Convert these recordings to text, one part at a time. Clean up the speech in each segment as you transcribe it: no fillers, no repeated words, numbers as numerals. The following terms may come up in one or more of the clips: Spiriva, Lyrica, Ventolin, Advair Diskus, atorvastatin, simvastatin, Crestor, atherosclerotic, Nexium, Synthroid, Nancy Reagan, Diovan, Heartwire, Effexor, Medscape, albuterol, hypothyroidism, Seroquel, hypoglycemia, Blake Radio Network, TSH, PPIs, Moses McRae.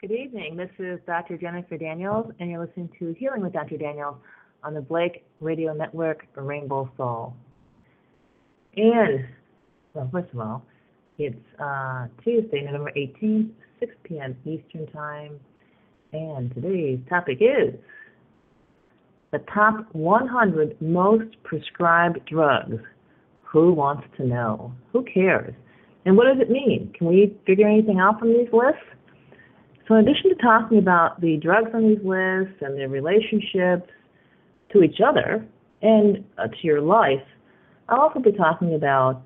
Good evening. This is Dr. Jennifer Daniels, and you're listening to Healing with Dr. Daniels on the Blake Radio Network, Rainbow Soul. And, well, first of all, it's Tuesday, November 18th, 6 p.m. Eastern Time, and today's topic is the top 100 most prescribed drugs. Who wants to know? Who cares? And what does it mean? Can we figure anything out from these lists? So in addition to talking about the drugs on these lists and their relationships to each other and to your life, I'll also be talking about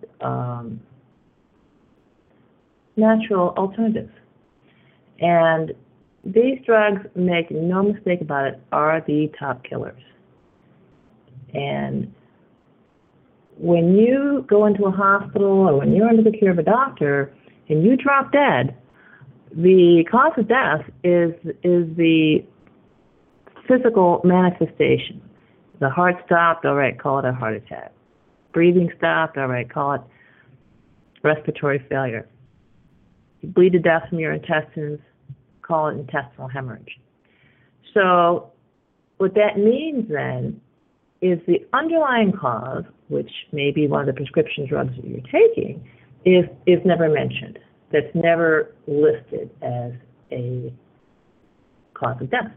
natural alternatives. And these drugs, make no mistake about it, are the top killers. And when you go into a hospital or when you're under the care of a doctor and you drop dead, the cause of death is the physical manifestation. The heart stopped, all right, call it a heart attack. Breathing stopped, all right, call it respiratory failure. You bleed to death from your intestines, call it intestinal hemorrhage. So what that means then is the underlying cause, which may be one of the prescription drugs that you're taking, is never mentioned. That's never listed as a cause of death.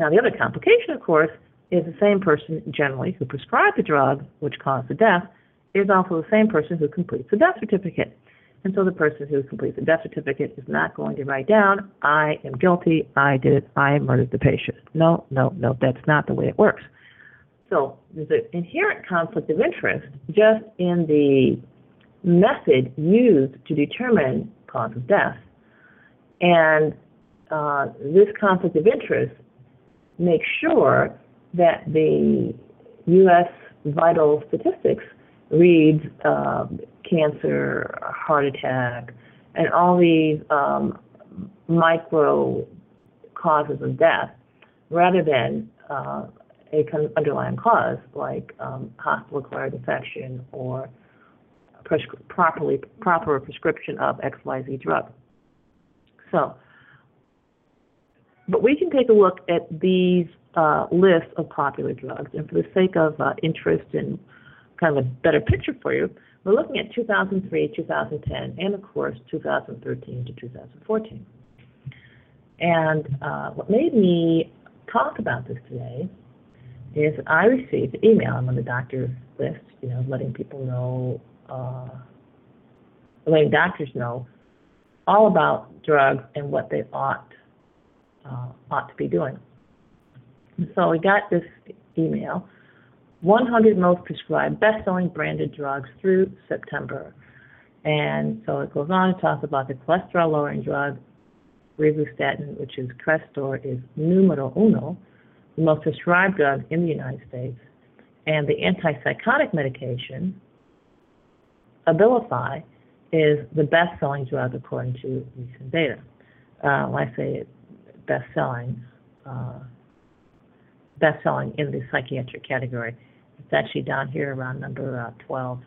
Now, the other complication, of course, is the same person generally who prescribed the drug which caused the death is also the same person who completes the death certificate. And so the person who completes the death certificate is not going to write down, I am guilty, I did it, I murdered the patient. No, that's not the way it works. So there's an inherent conflict of interest just in the method used to determine cause of death. And this conflict of interest makes sure that the U.S. vital statistics reads cancer, heart attack, and all these micro causes of death rather than a kind of underlying cause like hospital-acquired infection or proper prescription of XYZ drug. So, but we can take a look at these lists of popular drugs, and for the sake of interest and kind of a better picture for you, we're looking at 2003, 2010, and of course 2013 to 2014. And what made me talk about this today is I received an email. I'm on the doctor's list, you know, letting people know letting doctors know all about drugs and what they ought to be doing. So we got this email, 100 most prescribed best-selling branded drugs through September. And so it goes on to talk about the cholesterol-lowering drug, rosuvastatin, which is Crestor, is numero uno, the most prescribed drug in the United States, and the antipsychotic medication, Abilify, is the best-selling drug according to recent data. When I say best-selling, best-selling in the psychiatric category, it's actually down here around number 12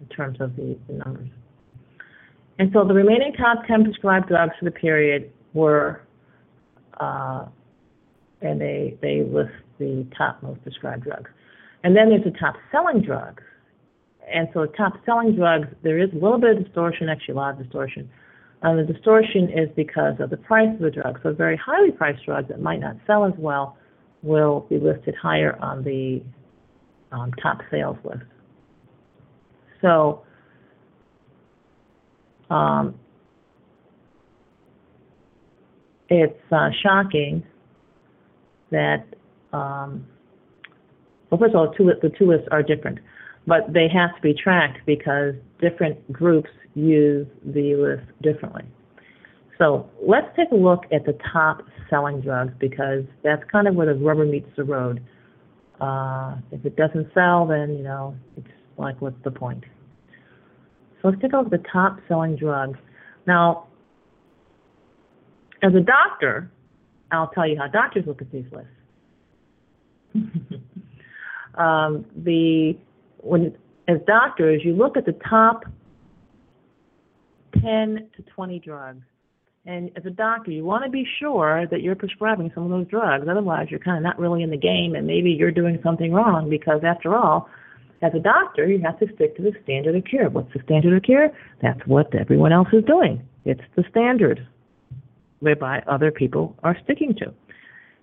in terms of the numbers. And so the remaining top 10 prescribed drugs for the period were, and they list the top most prescribed drugs. And then there's the top-selling drugs. And so top-selling drugs, there is a little bit of distortion, actually a lot of distortion. The distortion is because of the price of the drug. So very highly priced drugs that might not sell as well will be listed higher on the top sales list. So it's shocking that, well, first of all, the two lists are different. But they have to be tracked because different groups use the list differently. So let's take a look at the top-selling drugs because that's kind of where the rubber meets the road. If it doesn't sell, then, you know, it's like, what's the point? So let's take a look at the top-selling drugs. Now, as a doctor, I'll tell you how doctors look at these lists. When, as doctors, you look at the top 10 to 20 drugs, And as a doctor, you want to be sure that you're prescribing some of those drugs. Otherwise, you're kind of not really in the game, and maybe you're doing something wrong because, after all, as a doctor, you have to stick to the standard of care. What's the standard of care? That's what everyone else is doing. It's the standard whereby other people are sticking to.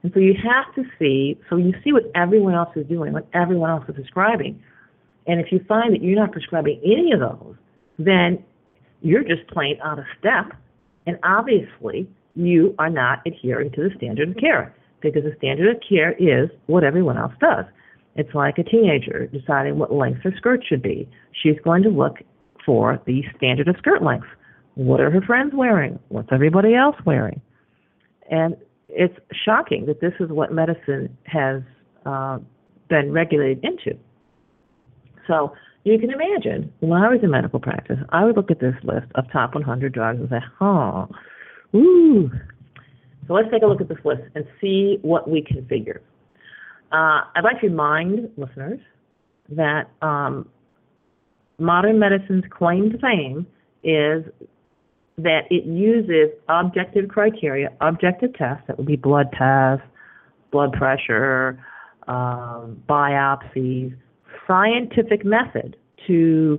And so you have to see, so you see what everyone else is doing, what everyone else is prescribing. And if you find that you're not prescribing any of those, then you're just plain out of step. And obviously, you are not adhering to the standard of care, because the standard of care is what everyone else does. It's like a teenager deciding what length her skirt should be. She's going to look for the standard of skirt length. What are her friends wearing? What's everybody else wearing? And it's shocking that this is what medicine has been regulated into. So you can imagine, when I was in medical practice, I would look at this list of top 100 drugs and say, So let's take a look at this list and see what we can figure. I'd like to remind listeners that modern medicine's claim to fame is that it uses objective criteria, objective tests, that would be blood tests, blood pressure, biopsies, scientific method to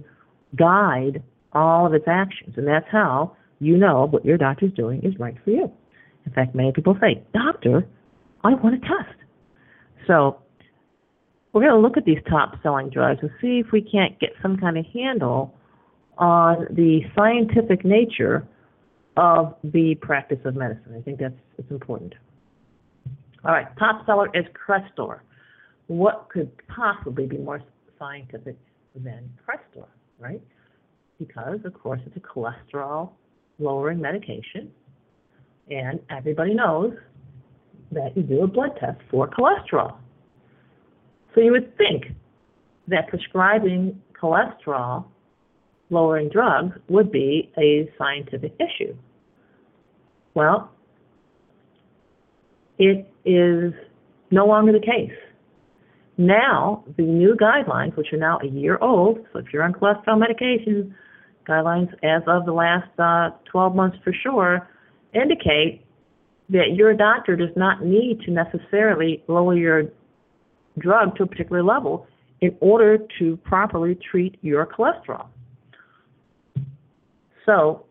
guide all of its actions. And that's how you know what your doctor's doing is right for you. In fact, many people say, "Doctor, I want a test." So we're going to look at these top-selling drugs and see if we can't get some kind of handle on the scientific nature of the practice of medicine. I think it's important. All right, top seller is Crestor. What could possibly be more scientific than Crestor, right? Because, of course, it's a cholesterol-lowering medication, and everybody knows that you do a blood test for cholesterol. So you would think that prescribing cholesterol-lowering drugs would be a scientific issue. Well, it is no longer the case. Now, the new guidelines, which are now a year old, so if you're on cholesterol medications, guidelines as of the last 12 months for sure, indicate that your doctor does not need to necessarily lower your drug to a particular level in order to properly treat your cholesterol. So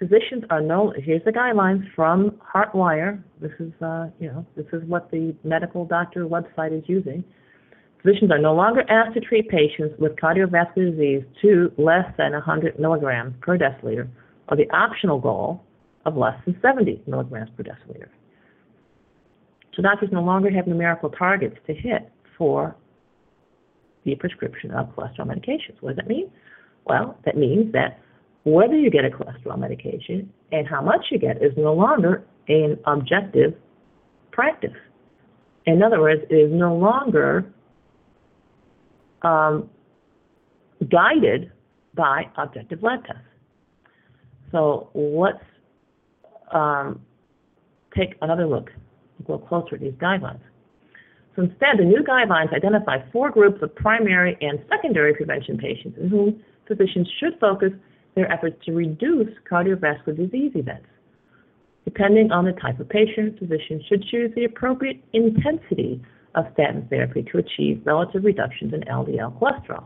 physicians are here's the guidelines from Heartwire. This is, this is what the medical doctor website is using. Physicians are no longer asked to treat patients with cardiovascular disease to less than 100 milligrams per deciliter, or the optional goal of less than 70 milligrams per deciliter. So doctors no longer have numerical targets to hit for the prescription of cholesterol medications. What does that mean? Well, that means that whether you get a cholesterol medication and how much you get is no longer an objective practice. In other words, it is no longer guided by objective lab tests. So let's take another look, go closer at these guidelines. So instead, the new guidelines identify four groups of primary and secondary prevention patients in whom physicians should focus their efforts to reduce cardiovascular disease events. Depending on the type of patient, physicians should choose the appropriate intensity of statin therapy to achieve relative reductions in LDL cholesterol.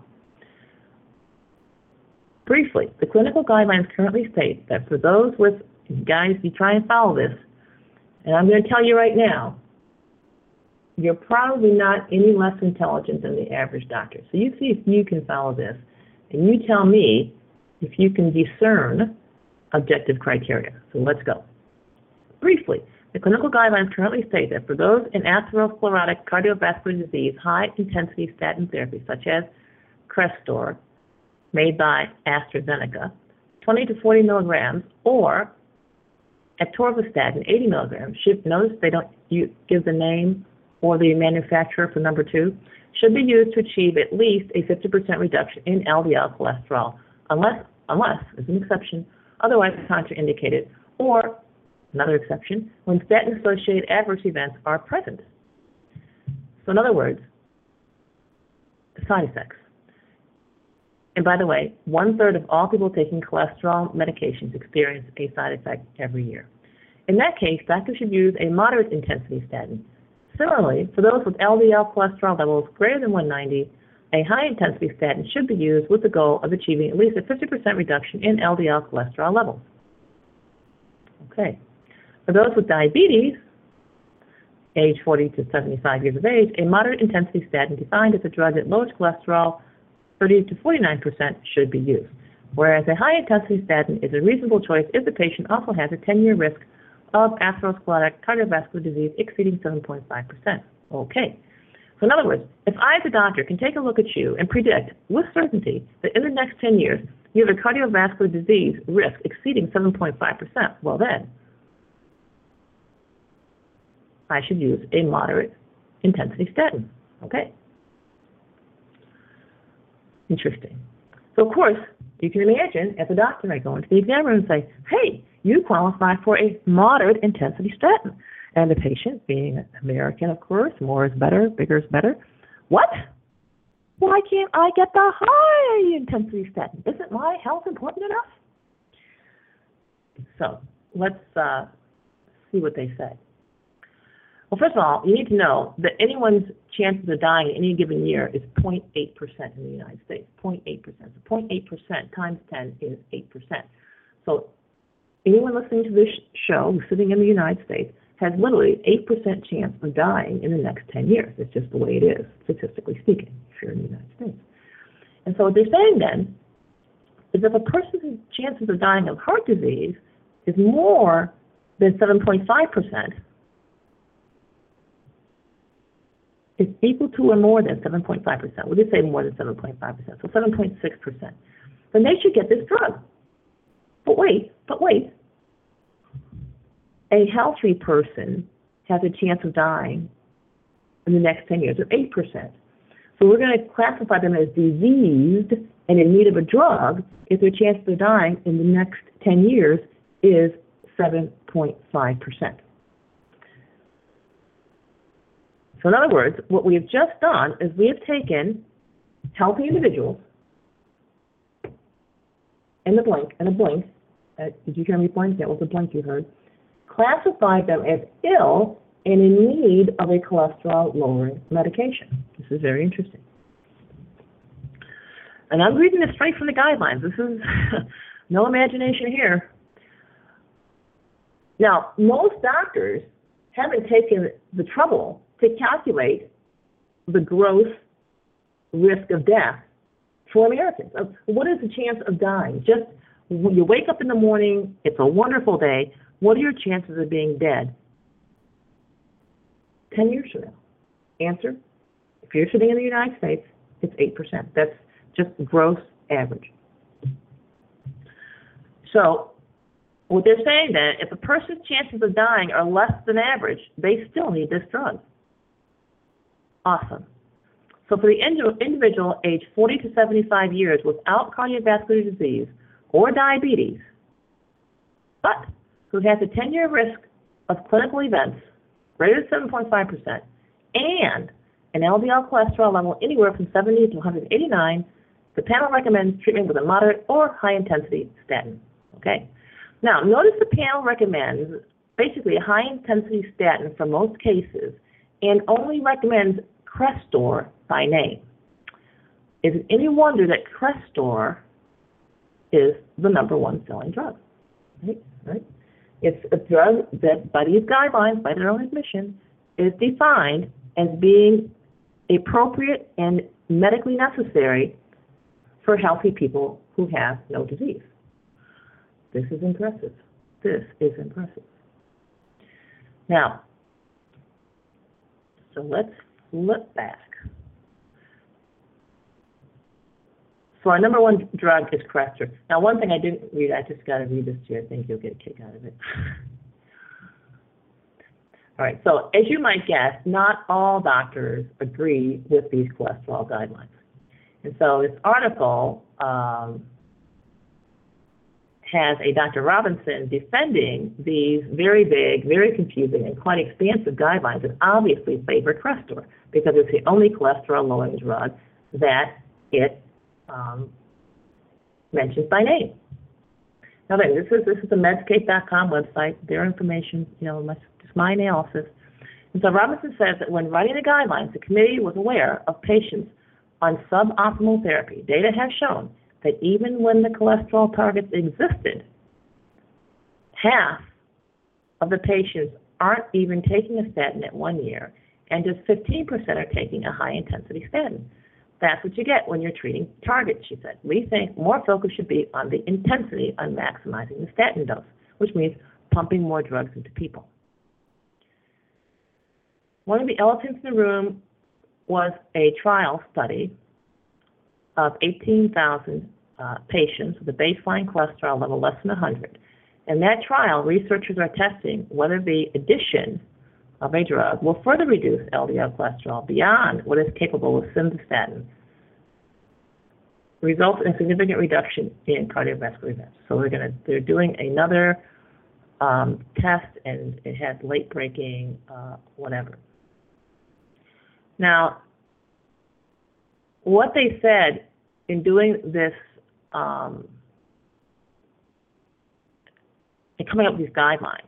Briefly, the clinical guidelines currently state that for those with, guys, you try and follow this, and I'm going to tell you right now, you're probably not any less intelligent than the average doctor. So you see if you can follow this, and you tell me if you can discern objective criteria. So let's go. Briefly, the clinical guidelines currently state that for those in atherosclerotic cardiovascular disease, high-intensity statin therapy, such as Crestor, made by AstraZeneca, 20 to 40 milligrams, or atorvastatin, 80 milligrams, notice they don't give the name or the manufacturer for number two, should be used to achieve at least a 50% reduction in LDL cholesterol, unless there's an exception, otherwise contraindicated, or another exception, when statin-associated adverse events are present. So in other words, side effects. And by the way, 1/3 of all people taking cholesterol medications experience a side effect every year. In that case, doctors should use a moderate intensity statin. Similarly, for those with LDL cholesterol levels greater than 190, a high-intensity statin should be used with the goal of achieving at least a 50% reduction in LDL cholesterol levels. Okay. For those with diabetes, age 40 to 75 years of age, a moderate-intensity statin defined as a drug that lowers cholesterol 30 to 49% should be used, whereas a high-intensity statin is a reasonable choice if the patient also has a 10-year risk of atherosclerotic cardiovascular disease exceeding 7.5%. Okay. So in other words, if I, as a doctor, can take a look at you and predict with certainty that in the next 10 years you have a cardiovascular disease risk exceeding 7.5%, well then, I should use a moderate intensity statin. Okay? Interesting. So of course, you can imagine, as a doctor, I go into the exam room and say, hey, you qualify for a moderate intensity statin. And the patient, being American, of course, more is better, bigger is better. What? Why can't I get the high-intensity statin? Isn't my health important enough? So let's see what they said. Well, first of all, you need to know that anyone's chances of dying in any given year is 0.8% in the United States, 0.8%. So 0.8% times 10 is 8%. So anyone listening to this show who's sitting in the United States has literally 8% chance of dying in the next 10 years. It's just the way it is, statistically speaking, if you're in the United States. And so what they're saying then is if a person's chances of dying of heart disease is more than 7.5%, it's equal to or more than 7.5%. We'll just say more than 7.5%, so 7.6%. Then they should get this drug. But wait. A healthy person has a chance of dying in the next 10 years of 8%. So we're going to classify them as diseased and in need of a drug if their chance of dying in the next 10 years is 7.5%. So in other words, what we have just done is we have taken healthy individuals in a blink. Did you hear me blink? That was a blink you heard. Classified them as ill and in need of a cholesterol-lowering medication. This is very interesting. And I'm reading this straight from the guidelines. This is no imagination here. Now, most doctors haven't taken the trouble to calculate the gross risk of death for Americans. What is the chance of dying? Just when you wake up in the morning, it's a wonderful day, what are your chances of being dead 10 years from now? Answer, if you're sitting in the United States, it's 8%. That's just gross average. So what they're saying then, if a person's chances of dying are less than average, they still need this drug. Awesome. So for the individual age 40 to 75 years without cardiovascular disease or diabetes, but who has a 10-year risk of clinical events greater than 7.5% and an LDL cholesterol level anywhere from 70 to 189, the panel recommends treatment with a moderate or high-intensity statin. Okay. Now, notice the panel recommends basically a high-intensity statin for most cases and only recommends Crestor by name. Is it any wonder that Crestor is the number one selling drug? Right? It's a drug that, by these guidelines, by their own admission, is defined as being appropriate and medically necessary for healthy people who have no disease. This is impressive. Now, so let's flip back. So our number one drug is Crestor. Now, one thing I didn't read, I just got to read this to you. I think you'll get a kick out of it. All right, so as you might guess, not all doctors agree with these cholesterol guidelines. And so this article has a Dr. Robinson defending these very big, very confusing, and quite expansive guidelines that obviously favor Crestor because it's the only cholesterol-lowering drug that it mentioned by name. Now, this is the Medscape.com website. Their information, just my analysis. And so Robinson says that when writing the guidelines, the committee was aware of patients on suboptimal therapy. Data has shown that even when the cholesterol targets existed, half of the patients aren't even taking a statin at 1 year, and just 15% are taking a high-intensity statin. That's what you get when you're treating targets, she said. We think more focus should be on the intensity on maximizing the statin dose, which means pumping more drugs into people. One of the elephants in the room was a trial study of 18,000 patients with a baseline cholesterol level less than 100. In that trial, researchers are testing whether the addition of a drug will further reduce LDL cholesterol beyond what is capable with simvastatin, results in a significant reduction in cardiovascular events. So they're doing another test, and it has late-breaking whatever. Now, what they said in doing this, and coming up with these guidelines,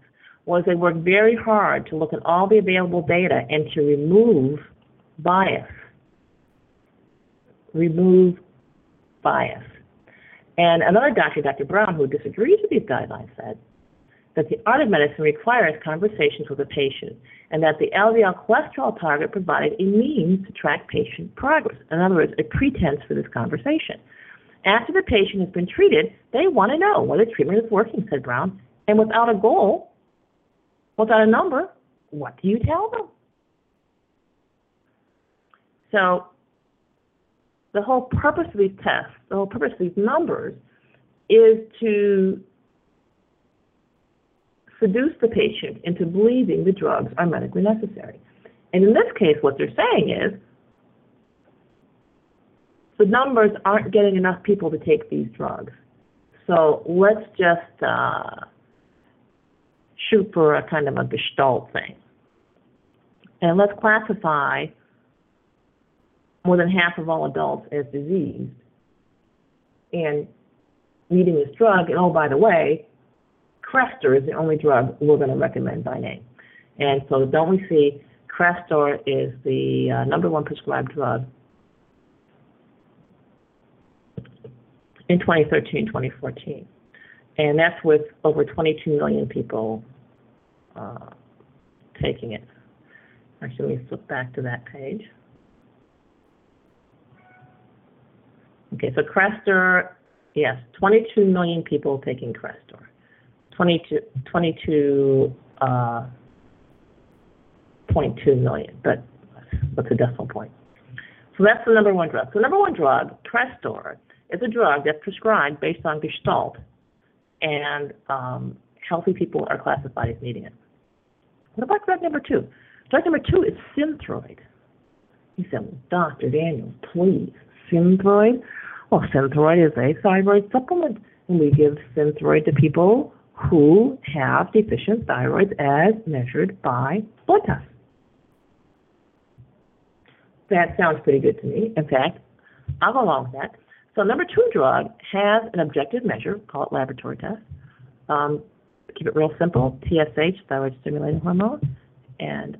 was they worked very hard to look at all the available data and to remove bias. And another doctor, Dr. Brown, who disagrees with these guidelines, said that the art of medicine requires conversations with the patient, and that the LDL cholesterol target provided a means to track patient progress. In other words, a pretense for this conversation. After the patient has been treated, they want to know whether treatment is working, said Brown, and without a goal, without a number, what do you tell them? So the whole purpose of these tests, the whole purpose of these numbers, is to seduce the patient into believing the drugs are medically necessary. And in this case, what they're saying is the numbers aren't getting enough people to take these drugs. So let's just shoot for a kind of a gestalt thing. And let's classify more than half of all adults as diseased and needing this drug. And oh, by the way, Crestor is the only drug we're going to recommend by name. And so don't we see Crestor is the number one prescribed drug in 2013, 2014. And that's with over 22 million people taking it. Actually, let me flip back to that page. Okay, so Crestor, yes, 22 million people taking Crestor. 22.2 million, but what's a decimal point? So that's the number one drug. So number one drug, Crestor, is a drug that's prescribed based on gestalt, and healthy people are classified as needing it. What about drug number two? Drug number two is Synthroid. You said, well, Dr. Daniels, please, Synthroid? Well, Synthroid is a thyroid supplement, and we give Synthroid to people who have deficient thyroids as measured by blood tests. That sounds pretty good to me. In fact, I'll go along with that. So number two drug has an objective measure, call it laboratory test. Keep it real simple, TSH, thyroid stimulating hormone, and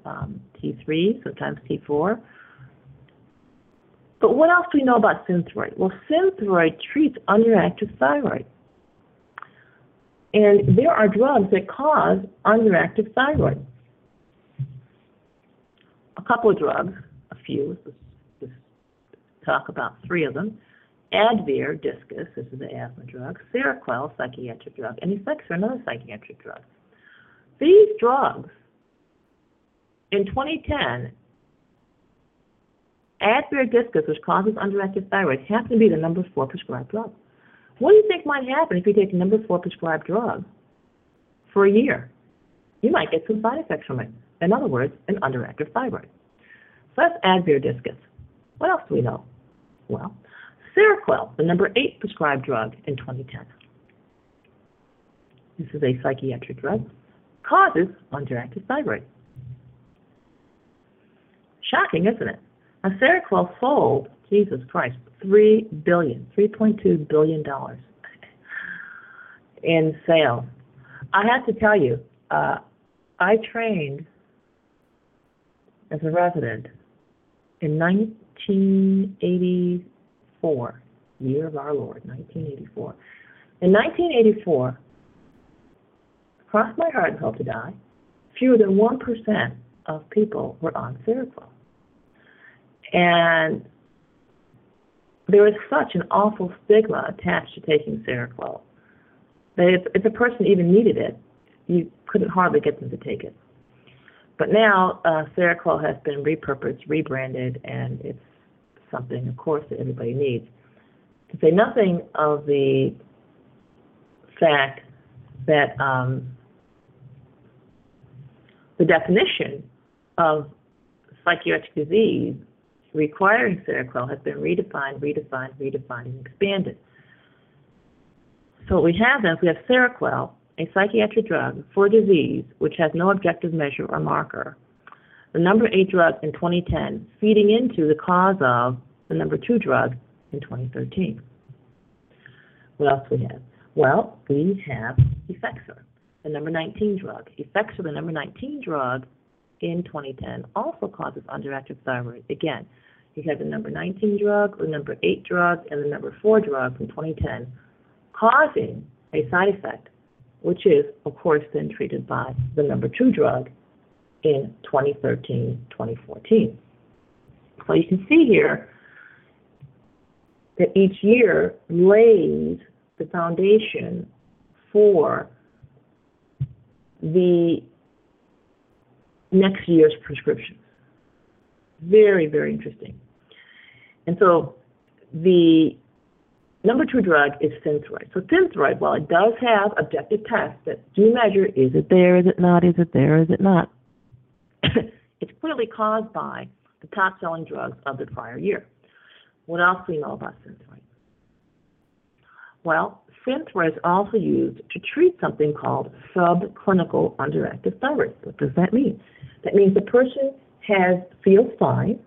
T3, sometimes T4. But what else do we know about Synthroid? Well, Synthroid treats underactive thyroid. And there are drugs that cause underactive thyroid. A couple of drugs, a few, let's talk about three of them. Advair Diskus, this is an asthma drug. Seroquel, psychiatric drug. And Effexor, another psychiatric drug. These drugs, in 2010, Advair Diskus, which causes underactive thyroid, happened to be the number 4 prescribed drug. What do you think might happen if you take the number 4 prescribed drug for a year? You might get some side effects from it. In other words, an underactive thyroid. So that's Advair Diskus. What else do we know? Well, Seroquel, the number 8 prescribed drug in 2010. This is a psychiatric drug, causes underactive thyroid. Shocking, isn't it? Now, Seroquel sold, Jesus Christ, $3.2 billion. in sales. I have to tell you, I trained as a resident in 1984, year of our Lord, 1984. In 1984, cross my heart and hope to die, fewer than 1% of people were on Seroquel. And there is such an awful stigma attached to taking Seroquel that if a person even needed it, you couldn't hardly get them to take it. But now Seroquel has been repurposed, rebranded, and it's something, of course, that everybody needs. To say nothing of the fact that the definition of psychiatric disease requiring Seroquel has been redefined, and expanded. So what we have then is we have Seroquel, a psychiatric drug for disease which has no objective measure or marker, the number 8 drug in 2010, feeding into the cause of the number 2 drug in 2013. What else do we have? Well, we have Effexor, the number 19 drug. Effexor, the number 19 drug in 2010, also causes underactive thyroid. Again, you have the number 19 drug, the number 8 drug, and the number 4 drug from 2010, causing a side effect, which is, of course, then treated by the number 2 drug in 2013, 2014. So you can see here that each year lays the foundation for the next year's prescriptions. Very, very interesting. And so the number 2 drug is Synthroid. So Synthroid, while it does have objective tests that do measure, is it there, is it not, is it there, is it not, it's clearly caused by the top-selling drugs of the prior year. What else do we know about Synthroid? Well, Synthroid is also used to treat something called subclinical underactive thyroid. What does that mean? That means the person feels fine,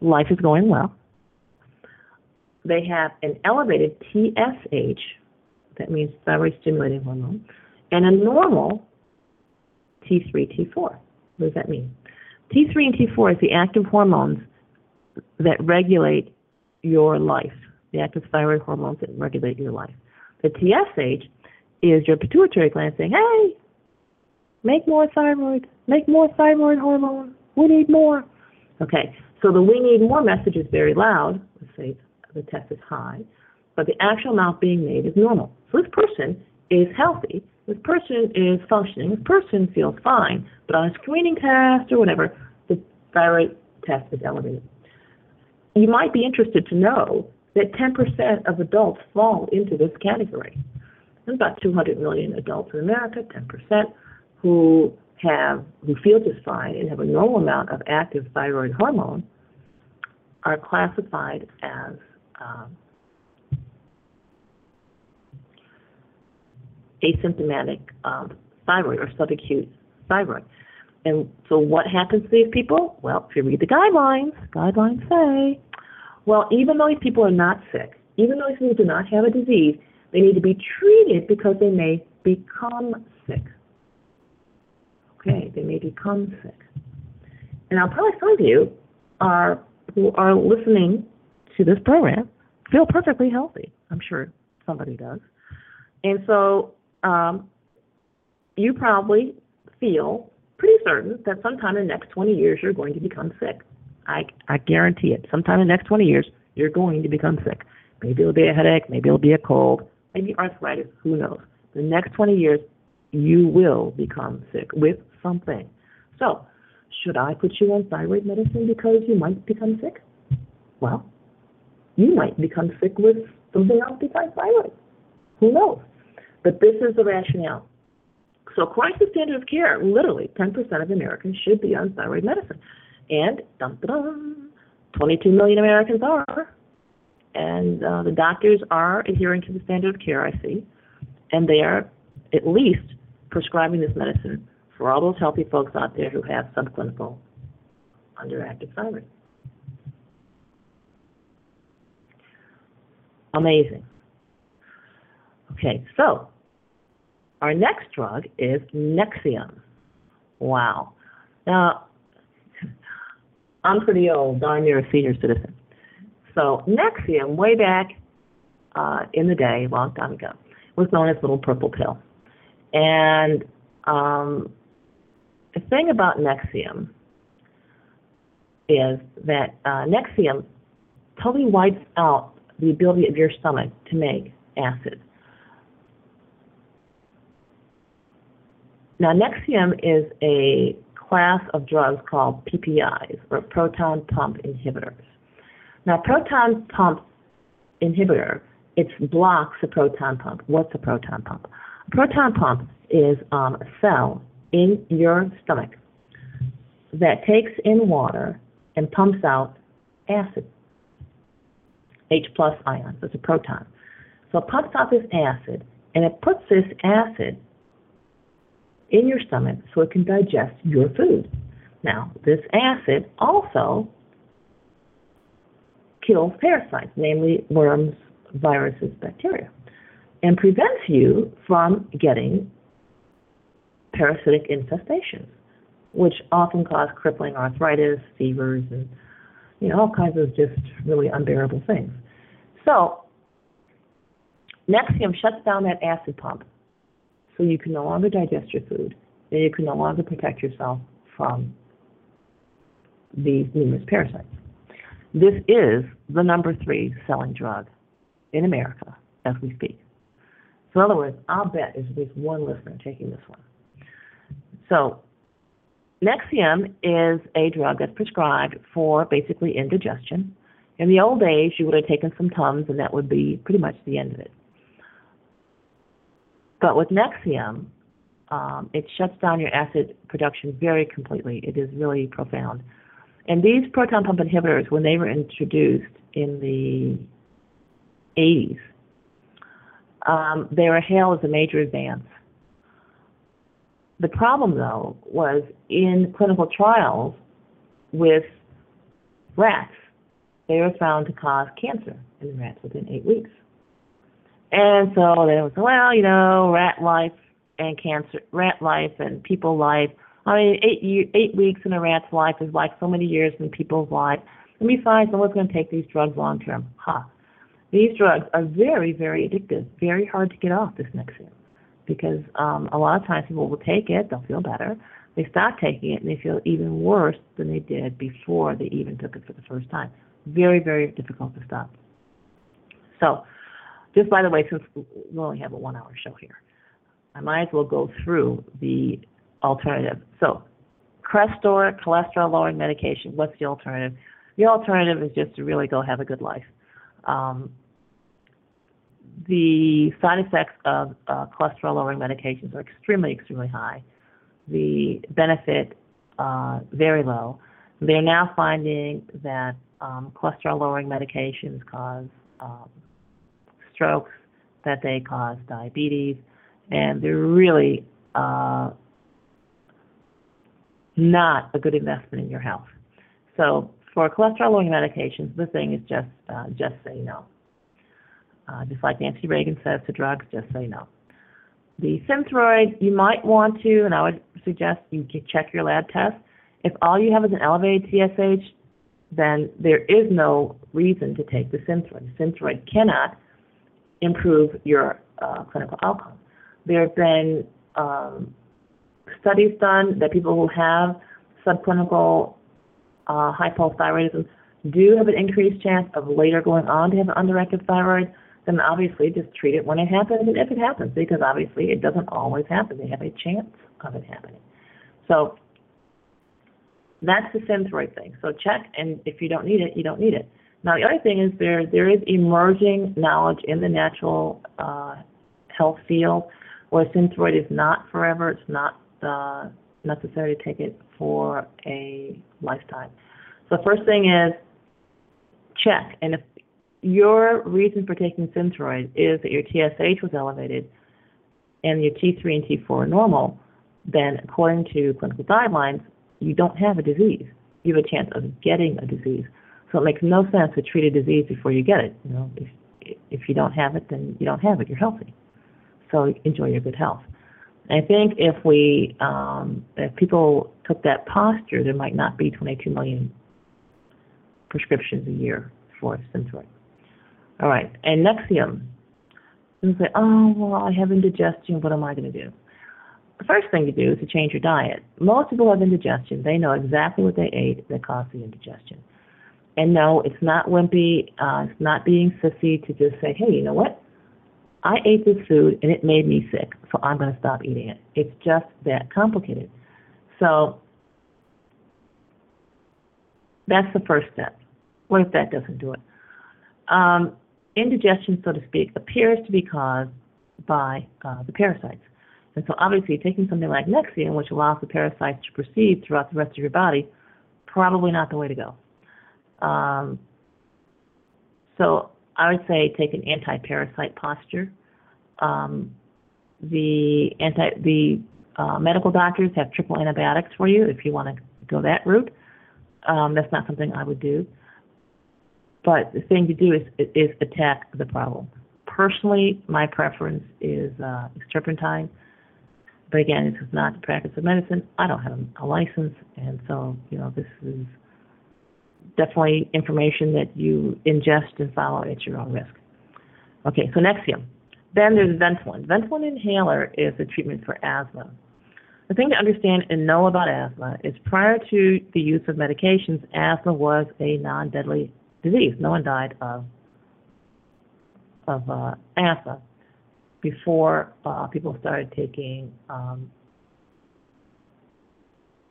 life is going well, they have an elevated TSH, that means thyroid stimulating hormone, and a normal T3, T4. What does that mean? T3 and T4 is the active hormones that regulate your life, the active thyroid hormones that regulate your life. The TSH is your pituitary gland saying, hey, make more thyroid hormone, we need more. Okay, so the we need more message is very loud, let's say the test is high, but the actual amount being made is normal. So this person is healthy, this person is functioning, this person feels fine, but on a screening test or whatever, the thyroid test is elevated. You might be interested to know that 10% of adults fall into this category. There's about 200 million adults in America, 10% who feel just fine and have a normal amount of active thyroid hormone are classified as asymptomatic thyroid or subacute thyroid. And so what happens to these people? Well, if you read the guidelines say, well, even though these people are not sick, even though these people do not have a disease, they need to be treated because they may become sick. Okay, they may become sick. And now probably some of you who are listening to this program feel perfectly healthy. I'm sure somebody does. And so you probably feel pretty certain that sometime in the next 20 years you're going to become sick. I guarantee it. Sometime in the next 20 years, you're going to become sick. Maybe it'll be a headache. Maybe it'll be a cold. Maybe arthritis. Who knows? The next 20 years, you will become sick with something. So, should I put you on thyroid medicine because you might become sick? Well, you might become sick with something else besides thyroid. Who knows? But this is the rationale. So, according to the standard of care, literally 10% of Americans should be on thyroid medicine. And, dum dum, 22 million Americans are. And the doctors are adhering to the standard of care, I see. And they are at least prescribing this medicine for all those healthy folks out there who have subclinical underactive thyroid. Amazing. Okay, so Our next drug is Nexium. Wow. Now, I'm pretty old, darn near a senior citizen. So Nexium, way back in the day, a long time ago, was known as Little Purple Pill. And the thing about Nexium is that Nexium totally wipes out the ability of your stomach to make acid. Now, Nexium is a class of drugs called PPIs, or proton pump inhibitors. Now, proton pump inhibitor, it blocks the proton pump. What's a proton pump? A proton pump is a cell in your stomach that takes in water and pumps out acid, H plus ions. It's a proton. So it pumps out this acid, and it puts this acid in your stomach so it can digest your food. Now, this acid also kills parasites, namely worms, viruses, bacteria, and prevents you from getting parasitic infestations, which often cause crippling arthritis, fevers, and all kinds of just really unbearable things. So Nexium shuts down that acid pump, so you can no longer digest your food, and you can no longer protect yourself from these numerous parasites. This is the number 3 selling drug in America as we speak. So in other words, I'll bet there's at least one listener taking this one. So Nexium is a drug that's prescribed for basically indigestion. In the old days, you would have taken some Tums, and that would be pretty much the end of it. But with Nexium, it shuts down your acid production very completely. It is really profound. And these proton pump inhibitors, when they were introduced in the 80s, they were hailed as a major advance. The problem, though, was in clinical trials with rats, they were found to cause cancer in rats within 8 weeks. And so they would say, well, rat life and cancer, rat life and people life. I mean, 8 weeks in a rat's life is like so many years in people's life. And besides, no one's going to take these drugs long term. Huh. These drugs are very, very addictive, very hard to get off, this Nexium, because a lot of times people will take it, they'll feel better. They stop taking it, and they feel even worse than they did before they even took it for the first time. Very, very difficult to stop. So, just by the way, since we only have a 1-hour show here, I might as well go through the alternative. So, Crestor, cholesterol-lowering medication, what's the alternative? The alternative is just to really go have a good life. The side effects of cholesterol-lowering medications are extremely, extremely high. The benefit, very low. They're now finding that cholesterol-lowering medications cause strokes, that they cause diabetes, and they're really not a good investment in your health. So for cholesterol-lowering medications, the thing is just say no. Just like Nancy Reagan says to drugs, just say no. The Synthroid, you might want to, and I would suggest you check your lab test. If all you have is an elevated TSH, then there is no reason to take the Synthroid. The Synthroid cannot improve your clinical outcome. There have been studies done that people who have subclinical hypothyroidism do have an increased chance of later going on to have an underactive thyroid. Then obviously just treat it when it happens and if it happens, because obviously it doesn't always happen. They have a chance of it happening. So that's the Synthroid thing. So check, and if you don't need it, you don't need it. Now the other thing is there is emerging knowledge in the natural health field where Synthroid is not forever. It's not necessary to take it for a lifetime. So first thing is check, and if your reason for taking Synthroid is that your TSH was elevated and your T3 and T4 are normal, then according to clinical guidelines, you don't have a disease. You have a chance of getting a disease. So it makes no sense to treat a disease before you get it. If you don't have it, then you don't have it. You're healthy. So enjoy your good health. I think if people took that posture, there might not be 22 million prescriptions a year for Synthroid. All right, and Nexium. You say, oh, well, I have indigestion. What am I going to do? The first thing to do is to change your diet. Most people have indigestion. They know exactly what they ate that caused the indigestion. And no, it's not wimpy. It's not being sissy to just say, hey, you know what? I ate this food and it made me sick, so I'm going to stop eating it. It's just that complicated. So that's the first step. What if that doesn't do it? Indigestion, so to speak, appears to be caused by the parasites. And so obviously taking something like Nexium, which allows the parasites to proceed throughout the rest of your body, probably not the way to go. So I would say take an anti-parasite posture. The medical doctors have triple antibiotics for you if you want to go that route. That's not something I would do. But the thing to do is attack the problem. Personally, my preference is turpentine. But again, this is not the practice of medicine. I don't have a license, and so, you know, this is definitely information that you ingest and follow at your own risk. Okay, so Nexium. Then there's Ventolin. Ventolin inhaler is a treatment for asthma. The thing to understand and know about asthma is prior to the use of medications, asthma was a non-deadly disease. No one died of asthma before people started taking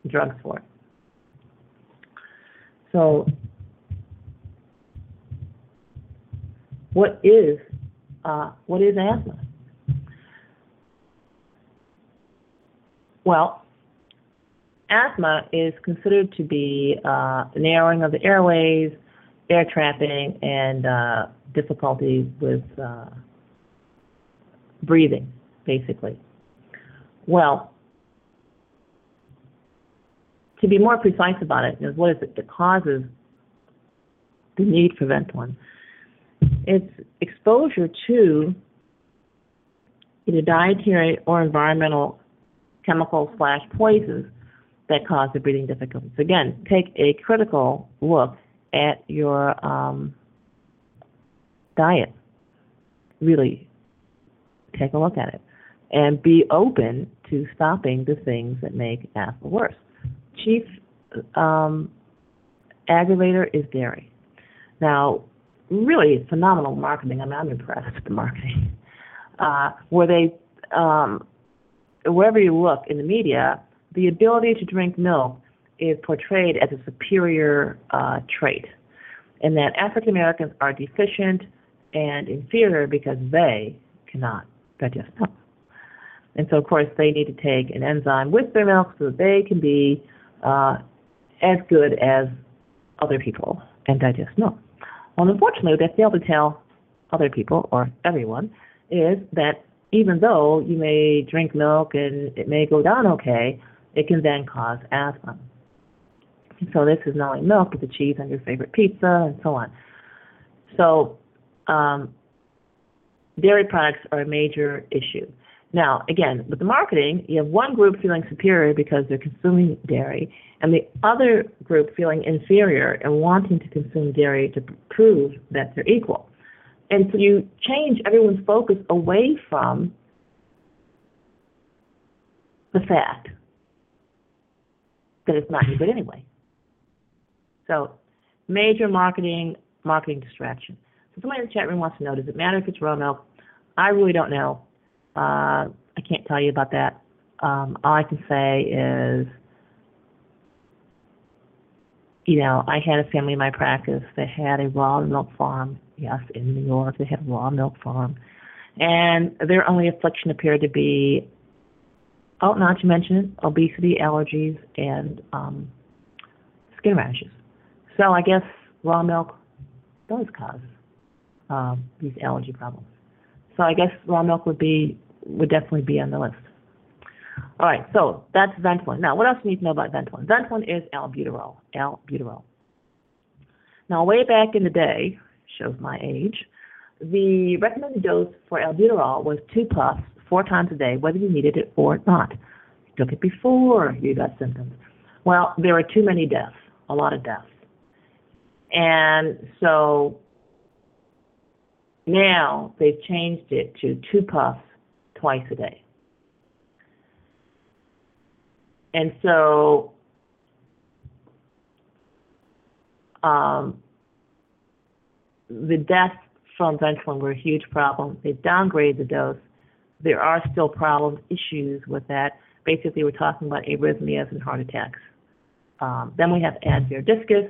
drugs for it. So what is asthma? Well, asthma is considered to be narrowing of the airways, air trapping, and difficulty with breathing, basically. Well, to be more precise about it, is what is it that causes the need for Ventolin? It's exposure to either dietary or environmental chemicals/poisons that cause the breathing difficulties. Again, take a critical look at your diet. Really take a look at it and be open to stopping the things that make asthma worse. Chief aggravator is dairy. Now, really phenomenal marketing. I mean, I'm impressed with the marketing. Wherever you look in the media, the ability to drink milk is portrayed as a superior trait, and that African Americans are deficient and inferior because they cannot digest milk. And so, of course, they need to take an enzyme with their milk so that they can be as good as other people and digest milk. Well, unfortunately, what they fail to tell other people, or everyone, is that even though you may drink milk and it may go down okay, it can then cause asthma. And so this is not only milk, but the cheese on your favorite pizza and so on. So dairy products are a major issue. Now, again, with the marketing, you have one group feeling superior because they're consuming dairy, and the other group feeling inferior and wanting to consume dairy to prove that they're equal. And so you change everyone's focus away from the fact that it's not good anyway. So major marketing distraction. So somebody in the chat room wants to know, does it matter if it's raw milk? I really don't know. I can't tell you about that. All I can say is, you know, I had a family in my practice that had a raw milk farm. Yes, in New York, they had a raw milk farm. And their only affliction appeared to be, oh, not to mention obesity, allergies, and skin rashes. So I guess raw milk does cause these allergy problems. So I guess raw milk would definitely be on the list. All right, so that's Ventolin. Now, what else do you need to know about Ventolin? Ventolin is albuterol. Albuterol. Now, way back in the day, shows my age, the recommended dose for albuterol was 2 puffs 4 times a day, whether you needed it or not. You took it before you got symptoms. Well, there are too many deaths, a lot of deaths. And so now they've changed it to 2 puffs twice a day. And so the deaths from Ventolin were a huge problem. They downgraded the dose. There are still problems, issues with that. Basically, we're talking about arrhythmias and heart attacks. Then we have Advair Diskus.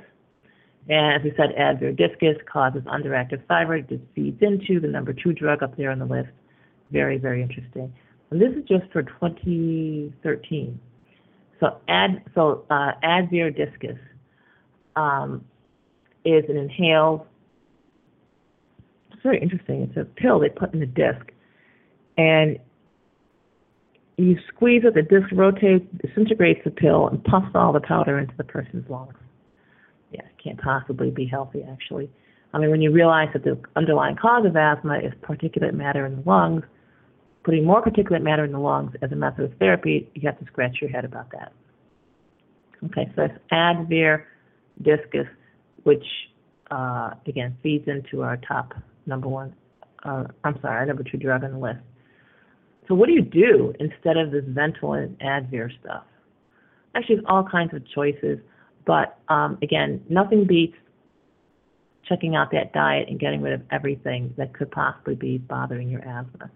And as we said, Advair Diskus causes underactive thyroid. It feeds into the number 2 drug up there on the list. Very, very interesting. And this is just for 2013. So Advair Diskus is an inhaled. It's very interesting. It's a pill they put in the disc, and you squeeze it. The disc rotates, disintegrates the pill, and puffs all the powder into the person's lungs. Yeah, it can't possibly be healthy, actually. I mean, when you realize that the underlying cause of asthma is particulate matter in the lungs, putting more particulate matter in the lungs as a method of therapy, you have to scratch your head about that. Okay, so that's Advair Diskus, which, again, feeds into our top number 2 drug on the list. So what do you do instead of this Ventolin Advair stuff? Actually, there's all kinds of choices, but, again, nothing beats checking out that diet and getting rid of everything that could possibly be bothering your asthma.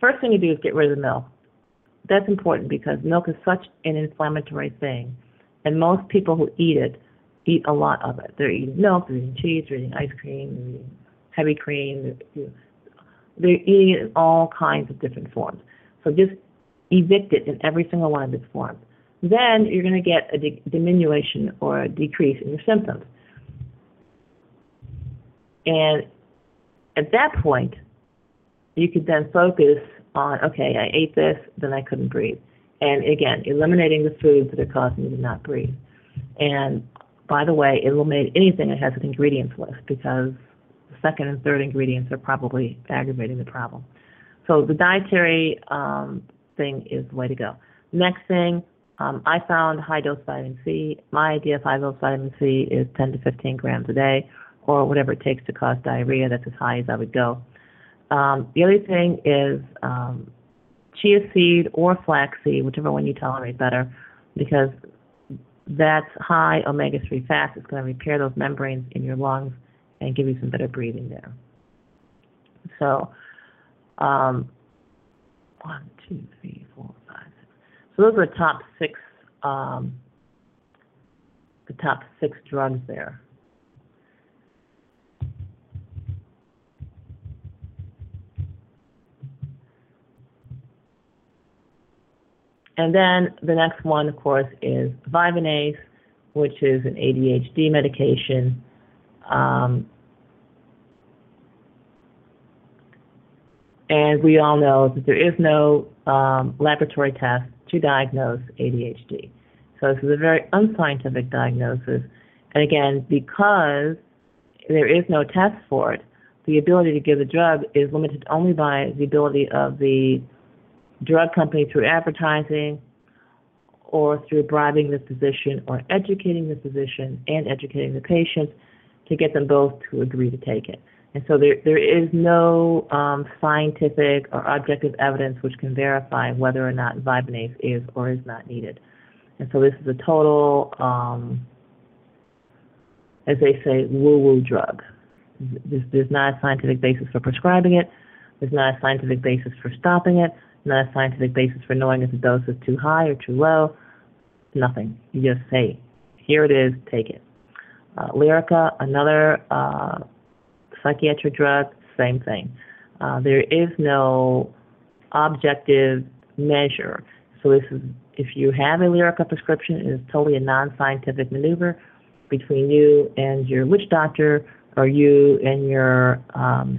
First thing you do is get rid of the milk. That's important because milk is such an inflammatory thing, and most people who eat it eat a lot of it. They're eating milk, they're eating cheese, they're eating ice cream, they're eating heavy cream. They're eating it in all kinds of different forms. So just evict it in every single one of its forms. Then you're going to get a diminution or a decrease in your symptoms. And at that point, you could then focus on, okay, I ate this, then I couldn't breathe. And again, eliminating the foods that are causing you to not breathe. And by the way, eliminate anything that has an ingredients list because the second and third ingredients are probably aggravating the problem. So the dietary thing is the way to go. Next thing, I found high-dose vitamin C. My idea of high-dose vitamin C is 10 to 15 grams a day or whatever it takes to cause diarrhea. That's as high as I would go. The other thing is chia seed or flaxseed, whichever one you tolerate better, because that's high omega-3 fats. It's going to repair those membranes in your lungs and give you some better breathing there. So 1, 2, 3, 4, 5, 6. So those are the top six drugs there. And then the next one, of course, is Vyvanse, which is an ADHD medication. And we all know that there is no laboratory test to diagnose ADHD. So this is a very unscientific diagnosis. And again, because there is no test for it, the ability to give the drug is limited only by the ability of the drug company through advertising or through bribing the physician or educating the physician and educating the patient to get them both to agree to take it. And so there is no scientific or objective evidence which can verify whether or not Vyvanse is or is not needed. And so this is a total, as they say, woo-woo drug. There's not a scientific basis for prescribing it. There's not a scientific basis for stopping it. Not a scientific basis for knowing if the dose is too high or too low, nothing. You just say, here it is, take it. Lyrica, another psychiatric drug, same thing. There is no objective measure. So this is, if you have a Lyrica prescription, it is totally a non-scientific maneuver between you and your witch doctor or you and your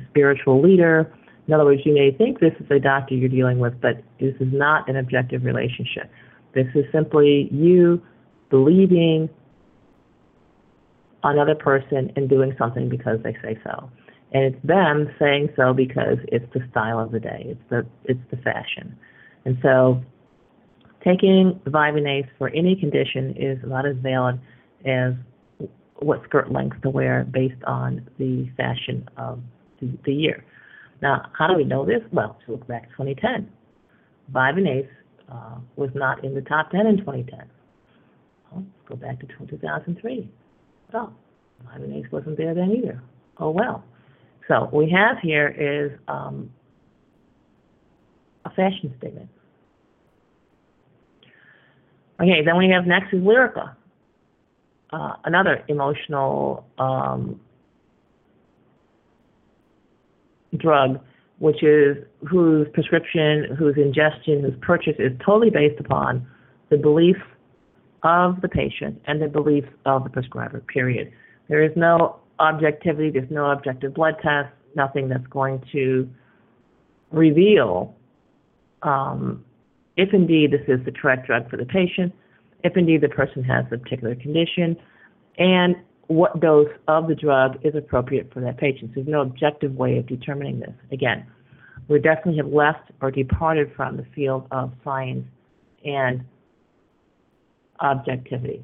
spiritual leader. In other words, you may think this is a doctor you're dealing with, but this is not an objective relationship. This is simply you believing another person and doing something because they say so. And it's them saying so because it's the style of the day. It's the fashion. And so taking Vyvanse for any condition is about as valid as what skirt length to wear based on the fashion of the year. Now, how do we know this? Well, to look back at 2010. Vyvanse was not in the top 10 in 2010. Well, go back to 2003. Well, Vyvanse wasn't there then either. Oh, well. So what we have here is a fashion statement. Okay, then we have next is Lyrica, another emotional drug, which is whose prescription, whose ingestion, whose purchase is totally based upon the belief of the patient and the belief of the prescriber, period. There is no objectivity, there's no objective blood test, nothing that's going to reveal if indeed this is the correct drug for the patient, if indeed the person has a particular condition, and what dose of the drug is appropriate for that patient. So there's no objective way of determining this. Again, we definitely have left or departed from the field of science and objectivity.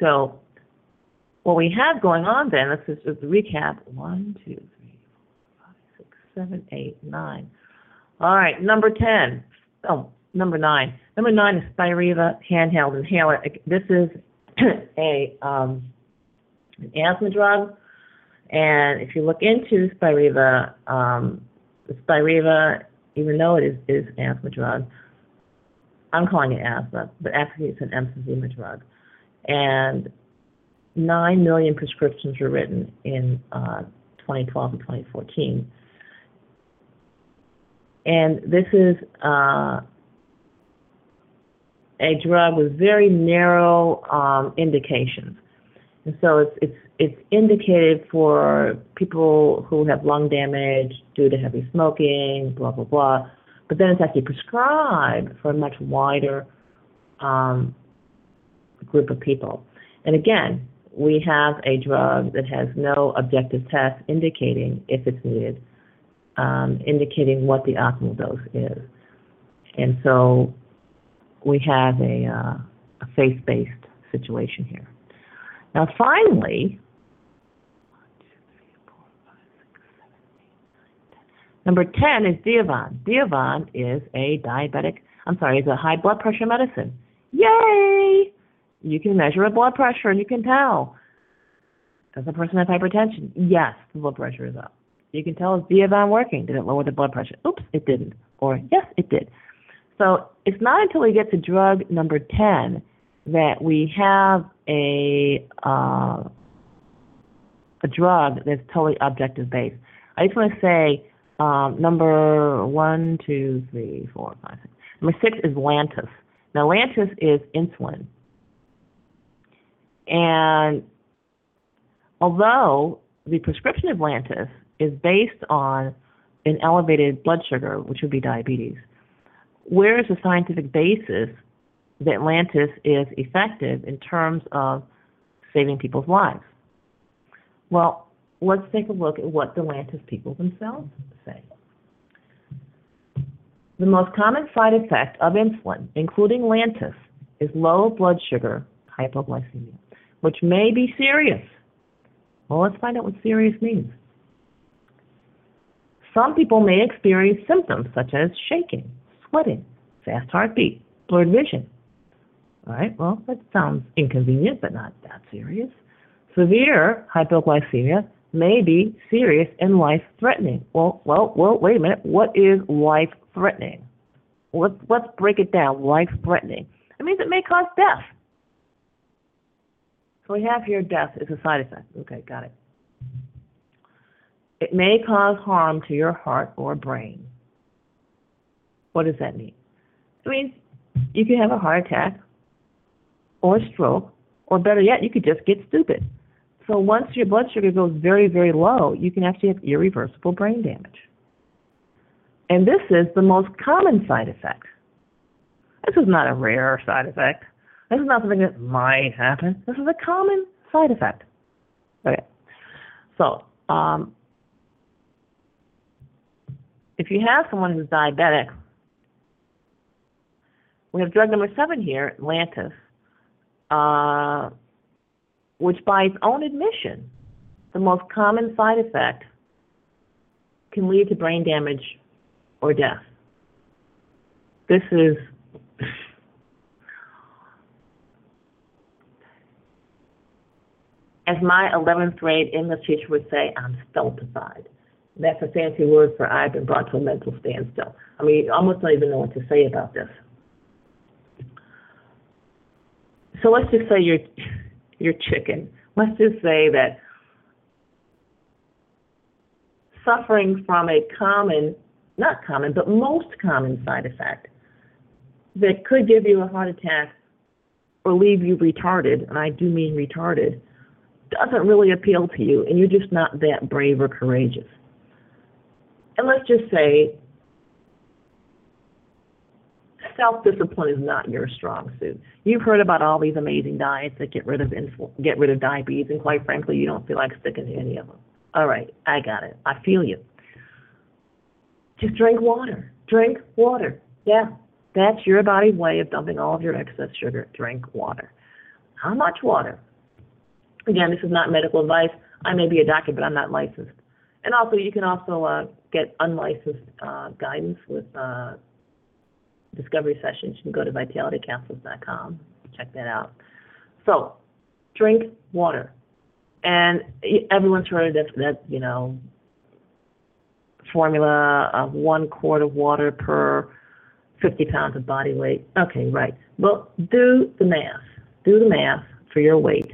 So what we have going on then, let's just recap. 1, 2, 3, 4, 5, 6, 7, 8, 9. All right, number 10. Oh, number 9. Number 9 is Spiriva handheld inhaler. This is an asthma drug. And if you look into Spiriva, Spiriva, even though it is an asthma drug, I'm calling it asthma, but actually it's an emphysema drug. And 9 million prescriptions were written in 2012 and 2014. And this is a drug with very narrow indications. And so it's indicated for people who have lung damage due to heavy smoking, blah, blah, blah. But then it's actually prescribed for a much wider group of people. And again, we have a drug that has no objective test indicating if it's needed, indicating what the optimal dose is. And so we have a faith-based situation here. Now finally, number 10 is Diovan. Diovan is a high blood pressure medicine. Yay! You can measure a blood pressure and you can tell. Does the person have hypertension? Yes, the blood pressure is up. You can tell, is Diovan working? Did it lower the blood pressure? Oops, it didn't. Or yes, it did. So it's not until we get to drug number 10 that we have a drug that's totally objective-based. I just want to say number 1, 2, 3, 4, 5, 6. Number 6 is Lantus. Now, Lantus is insulin. And although the prescription of Lantus is based on an elevated blood sugar, which would be diabetes, where is the scientific basis that Lantus is effective in terms of saving people's lives? Well, let's take a look at what the Lantus people themselves say. The most common side effect of insulin, including Lantus, is low blood sugar hypoglycemia, which may be serious. Well, let's find out what serious means. Some people may experience symptoms such as shaking, sweating, fast heartbeat, blurred vision. All right, well, that sounds inconvenient, but not that serious. Severe hypoglycemia may be serious and life-threatening. Well, wait a minute. What is life-threatening? Let's break it down. Life-threatening. It means it may cause death. So we have here death is a side effect. Okay, got it. It may cause harm to your heart or brain. What does that mean? It means you could have a heart attack or a stroke, or better yet, you could just get stupid. So once your blood sugar goes very, very low, you can actually have irreversible brain damage. And this is the most common side effect. This is not a rare side effect. This is not something that might happen. This is a common side effect. Okay. So, if you have someone who's diabetic, we have drug number 7 here, Lantus, which by its own admission, the most common side effect can lead to brain damage or death. This is... As my 11th grade English teacher would say, I'm stultified. That's a fancy word for I've been brought to a mental standstill. I mean, almost don't even know what to say about this. So let's just say you're chicken. Let's just say that suffering from a common, not common, but most common side effect that could give you a heart attack or leave you retarded, and I do mean retarded, doesn't really appeal to you, and you're just not that brave or courageous. And let's just say self-discipline is not your strong suit. You've heard about all these amazing diets that get rid of diabetes, and quite frankly, you don't feel like sticking to any of them. All right, I got it. I feel you. Just drink water. Drink water. Yeah, that's your body's way of dumping all of your excess sugar. Drink water. How much water? Again, this is not medical advice. I may be a doctor, but I'm not licensed. And also, you can also get unlicensed guidance with discovery sessions. You can go to VitalityCapsules.com. Check that out. So, drink water. And everyone's heard of that, you know, formula of 1 quart of water per 50 pounds of body weight. Okay, right. Well, do the math. Do the math for your weight.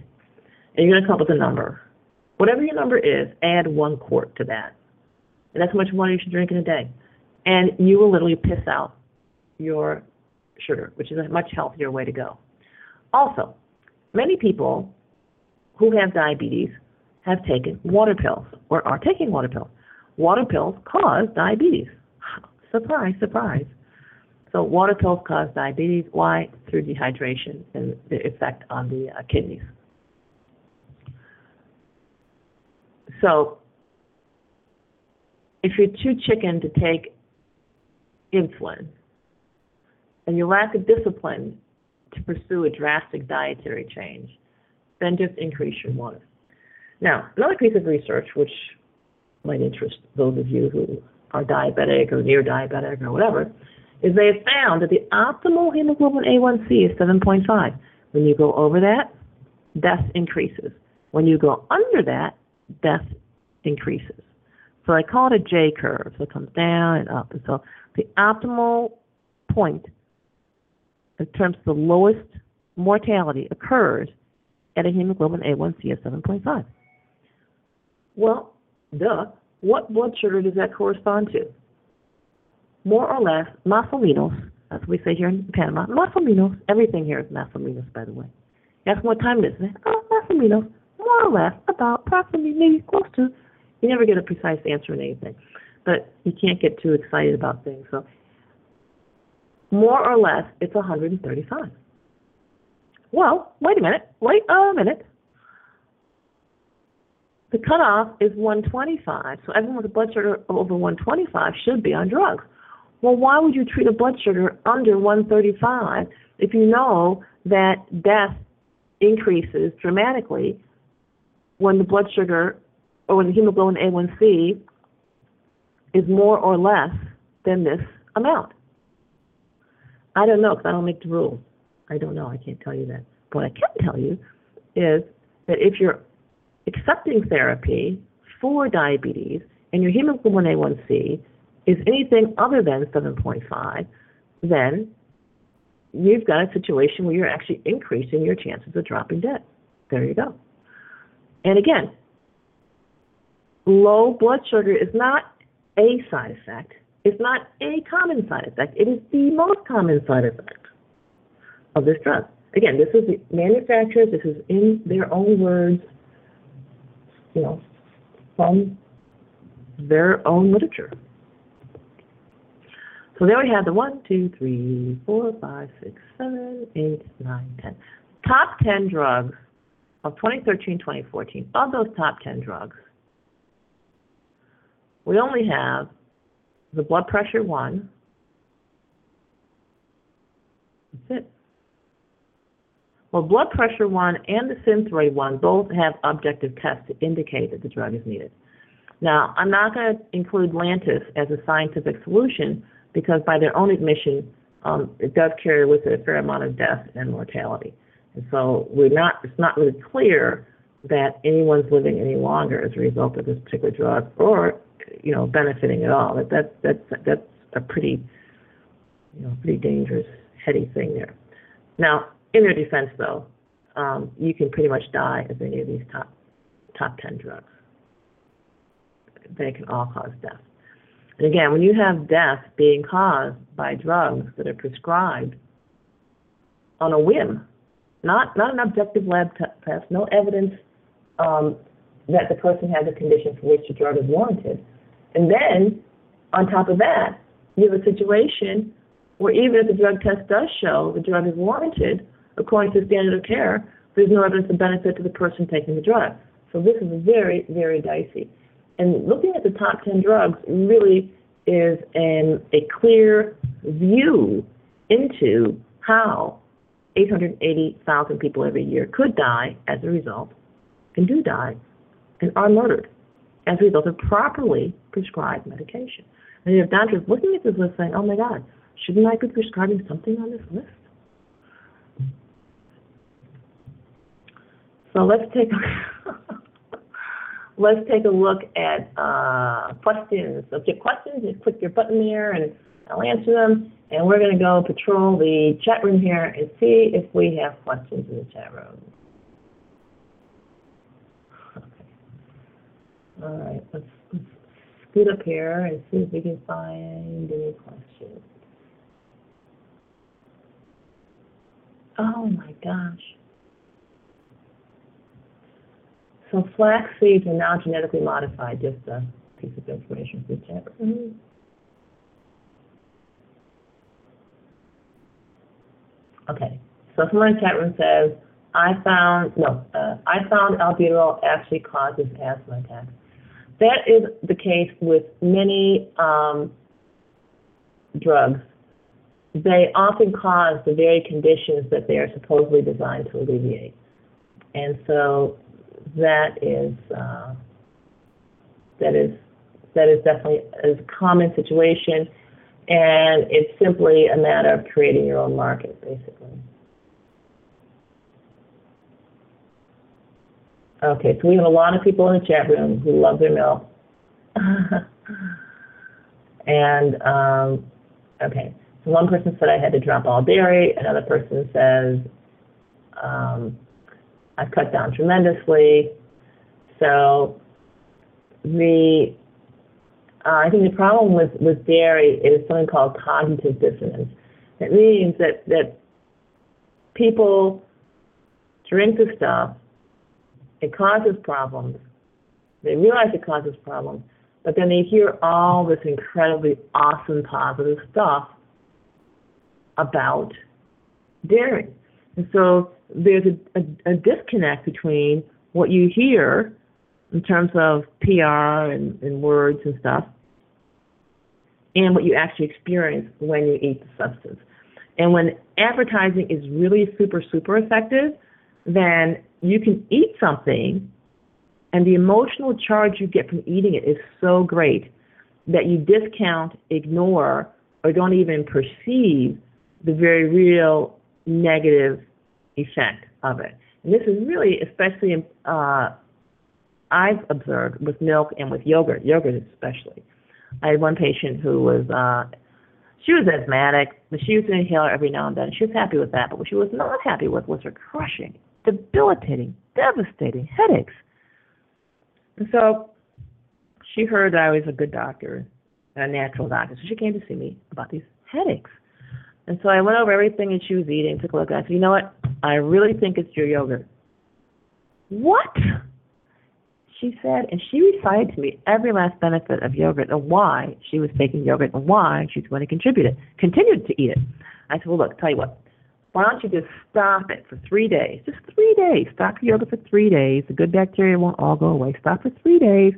And you're going to come up with a number. Whatever your number is, add 1 quart to that. And that's how much water you should drink in a day. And you will literally piss out your sugar, which is a much healthier way to go. Also, many people who have diabetes have taken water pills or are taking water pills. Water pills cause diabetes. Surprise, surprise. So water pills cause diabetes. Why? Through dehydration and the effect on the kidneys. So if you're too chicken to take insulin and you lack the discipline to pursue a drastic dietary change, then just increase your water. Now, another piece of research which might interest those of you who are diabetic or near diabetic or whatever, is they have found that the optimal hemoglobin A1C is 7.5. When you go over that, death increases. When you go under that, death increases. So I call it a J curve. So it comes down and up. And so the optimal point in terms of the lowest mortality occurs at a hemoglobin A1C of 7.5. Well, duh. What blood sugar does that correspond to? More or less, más o menos, as we say here in Panama, más o menos. Everything here is más o menos, by the way. You ask what time it is. Oh, más o menos. More or less, about, approximately, maybe close to. You never get a precise answer in anything, but you can't get too excited about things. So, more or less, it's 135. Well, wait a minute. The cutoff is 125, so everyone with a blood sugar over 125 should be on drugs. Well, why would you treat a blood sugar under 135 if you know that death increases dramatically when the blood sugar or when the hemoglobin A1C is more or less than this amount? I don't know because I don't make the rules. I don't know. I can't tell you that. But what I can tell you is that if you're accepting therapy for diabetes and your hemoglobin A1C is anything other than 7.5, then you've got a situation where you're actually increasing your chances of dropping dead. There you go. And again, low blood sugar is not a side effect. It's not a common side effect. It is the most common side effect of this drug. Again, this is the manufacturers. This is in their own words, you know, from their own literature. So there we have the 1, 2, 3, 4, 5, 6, 7, 8, 9, 10. Top 10 drugs of 2013, 2014. Of those top 10 drugs, we only have the blood pressure one. That's it. Well, blood pressure one and the Synthroid one both have objective tests to indicate that the drug is needed. Now, I'm not going to include Lantus as a scientific solution because by their own admission, it does carry with it a fair amount of death and mortality. And so it's not really clear that anyone's living any longer as a result of this particular drug or, you know, benefiting at all. That's a pretty, you know, pretty dangerous, heady thing there. Now, in their defense, though, you can pretty much die of any of these top 10 drugs. They can all cause death. And again, when you have death being caused by drugs that are prescribed on a whim, not an objective lab test, no evidence that the person has a condition for which the drug is warranted. And then, on top of that, you have a situation where even if the drug test does show the drug is warranted, according to the standard of care, there's no evidence of benefit to the person taking the drug. So this is very, very dicey. And looking at the top 10 drugs really is a clear view into how 880,000 people every year could die as a result, and do die, and are murdered as a result of properly prescribed medication. And you have doctors looking at this list saying, oh my God, shouldn't I be prescribing something on this list? So let's take a look at questions. So if you have questions, just click your button there and I'll answer them. And we're going to go patrol the chat room here and see if we have questions in the chat room. Okay. All right, let's scoot up here and see if we can find any questions. Oh my gosh. So flax seeds are now genetically modified, just a piece of information for the chat room. Okay, so someone in the chat room says, I found albuterol actually causes asthma attacks. That is the case with many drugs. They often cause the very conditions that they are supposedly designed to alleviate. And so that is definitely a common situation. And it's simply a matter of creating your own market, basically. Okay, so we have a lot of people in the chat room who love their milk. And, okay, so one person said I had to drop all dairy. Another person says I've cut down tremendously. So I think the problem with dairy is something called cognitive dissonance. It means that people drink the stuff, it causes problems, they realize it causes problems, but then they hear all this incredibly awesome positive stuff about dairy. And so there's a disconnect between what you hear in terms of PR and words and stuff, and what you actually experience when you eat the substance. And when advertising is really super, super effective, then you can eat something, and the emotional charge you get from eating it is so great that you discount, ignore, or don't even perceive the very real negative effect of it. And this is really especially I've observed with milk and with yogurt especially. I had one patient who was, she was asthmatic, but she used an inhaler every now and then. She was happy with that, but what she was not happy with was her crushing, debilitating, devastating headaches. And so she heard that I was a good doctor, a natural doctor, so she came to see me about these headaches. And so I went over everything that she was eating, took a look at it, and I said, you know what, I really think it's your yogurt. What? she said, and she recited to me every last benefit of yogurt and why she was taking yogurt and why she's going to continue to eat it. I said, well, look, tell you what, why don't you just stop it for 3 days? Just 3 days. Stop the yogurt for 3 days. The good bacteria won't all go away. Stop for 3 days.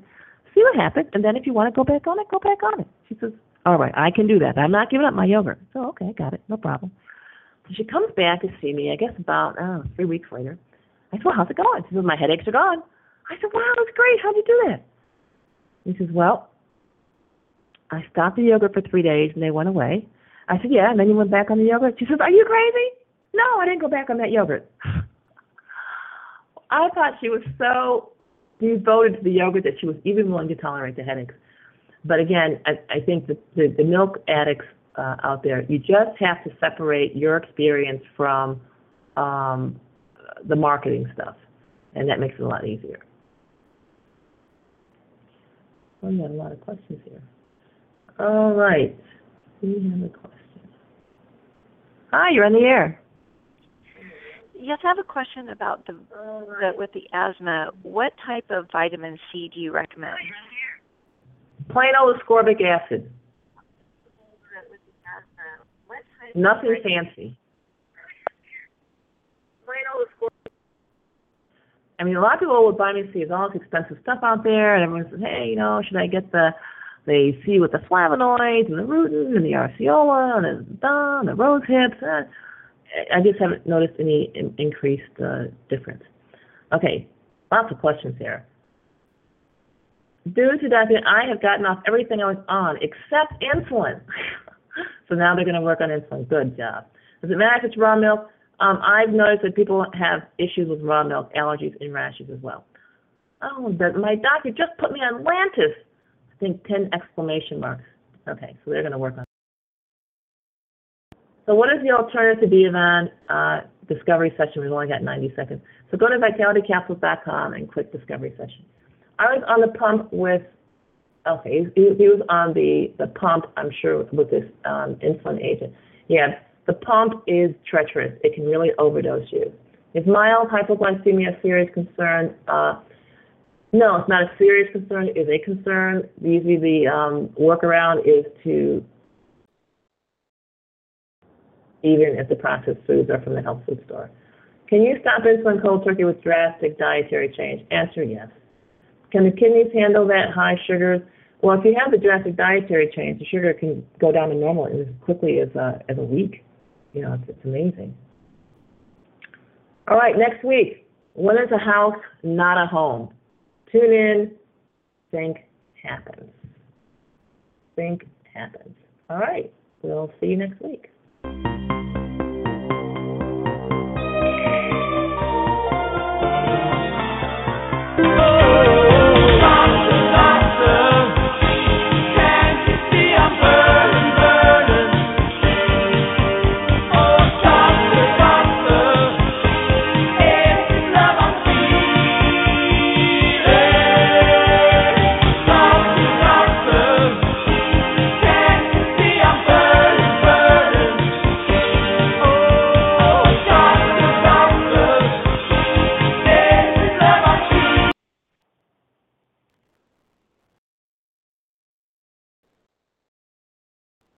See what happens, and then if you want to go back on it, go back on it. She says, all right, I can do that. I'm not giving up my yogurt. So, okay, got it. No problem. So she comes back to see me, I guess about 3 weeks later. I said, well, how's it going? She says, my headaches are gone. I said, wow, that's great. How'd you do that? He says, well, I stopped the yogurt for 3 days, and they went away. I said, yeah, and then you went back on the yogurt? She says, are you crazy? No, I didn't go back on that yogurt. I thought she was so devoted to the yogurt that she was even willing to tolerate the headaches. But again, I think the milk addicts out there, you just have to separate your experience from the marketing stuff, and that makes it a lot easier. Well, we got a lot of questions here. All right. We have a question. Hi, you're on the air. Yes, I have a question about with the asthma. What type of vitamin C do you recommend? Plain old ascorbic acid. Nothing fancy. I mean, a lot of people with vitamin C is all this expensive stuff out there, and everyone says, hey, you know, should I get the C with the flavonoids and the rutin and the arceola and the rose hips? I just haven't noticed any increased difference. Okay, lots of questions here. Due to that, I have gotten off everything I was on except insulin. So now they're going to work on insulin. Good job. Does it matter if it's raw milk? I've noticed that people have issues with raw milk, allergies, and rashes as well. Oh, my doctor just put me on Lantus. I think 10 exclamation marks. Okay, so they're going to work on it. So what is the alternative to Diovan discovery session? We've only got 90 seconds. So go to VitalityCapsules.com and click discovery session. I was on the pump with, okay, he was on the pump, I'm sure, with this insulin agent. Yeah, the pump is treacherous. It can really overdose you. Is mild hypoglycemia a serious concern? No, it's not a serious concern. It is a concern. Usually the workaround is to, even if the processed foods are from the health food store. Can you stop insulin cold turkey with drastic dietary change? Answer, yes. Can the kidneys handle that high sugars? Well, if you have the drastic dietary change, the sugar can go down to normal as quickly as a week. You know, it's amazing. All right, next week, when is a house not a home? Tune in, think happens. Think happens. All right, we'll see you next week.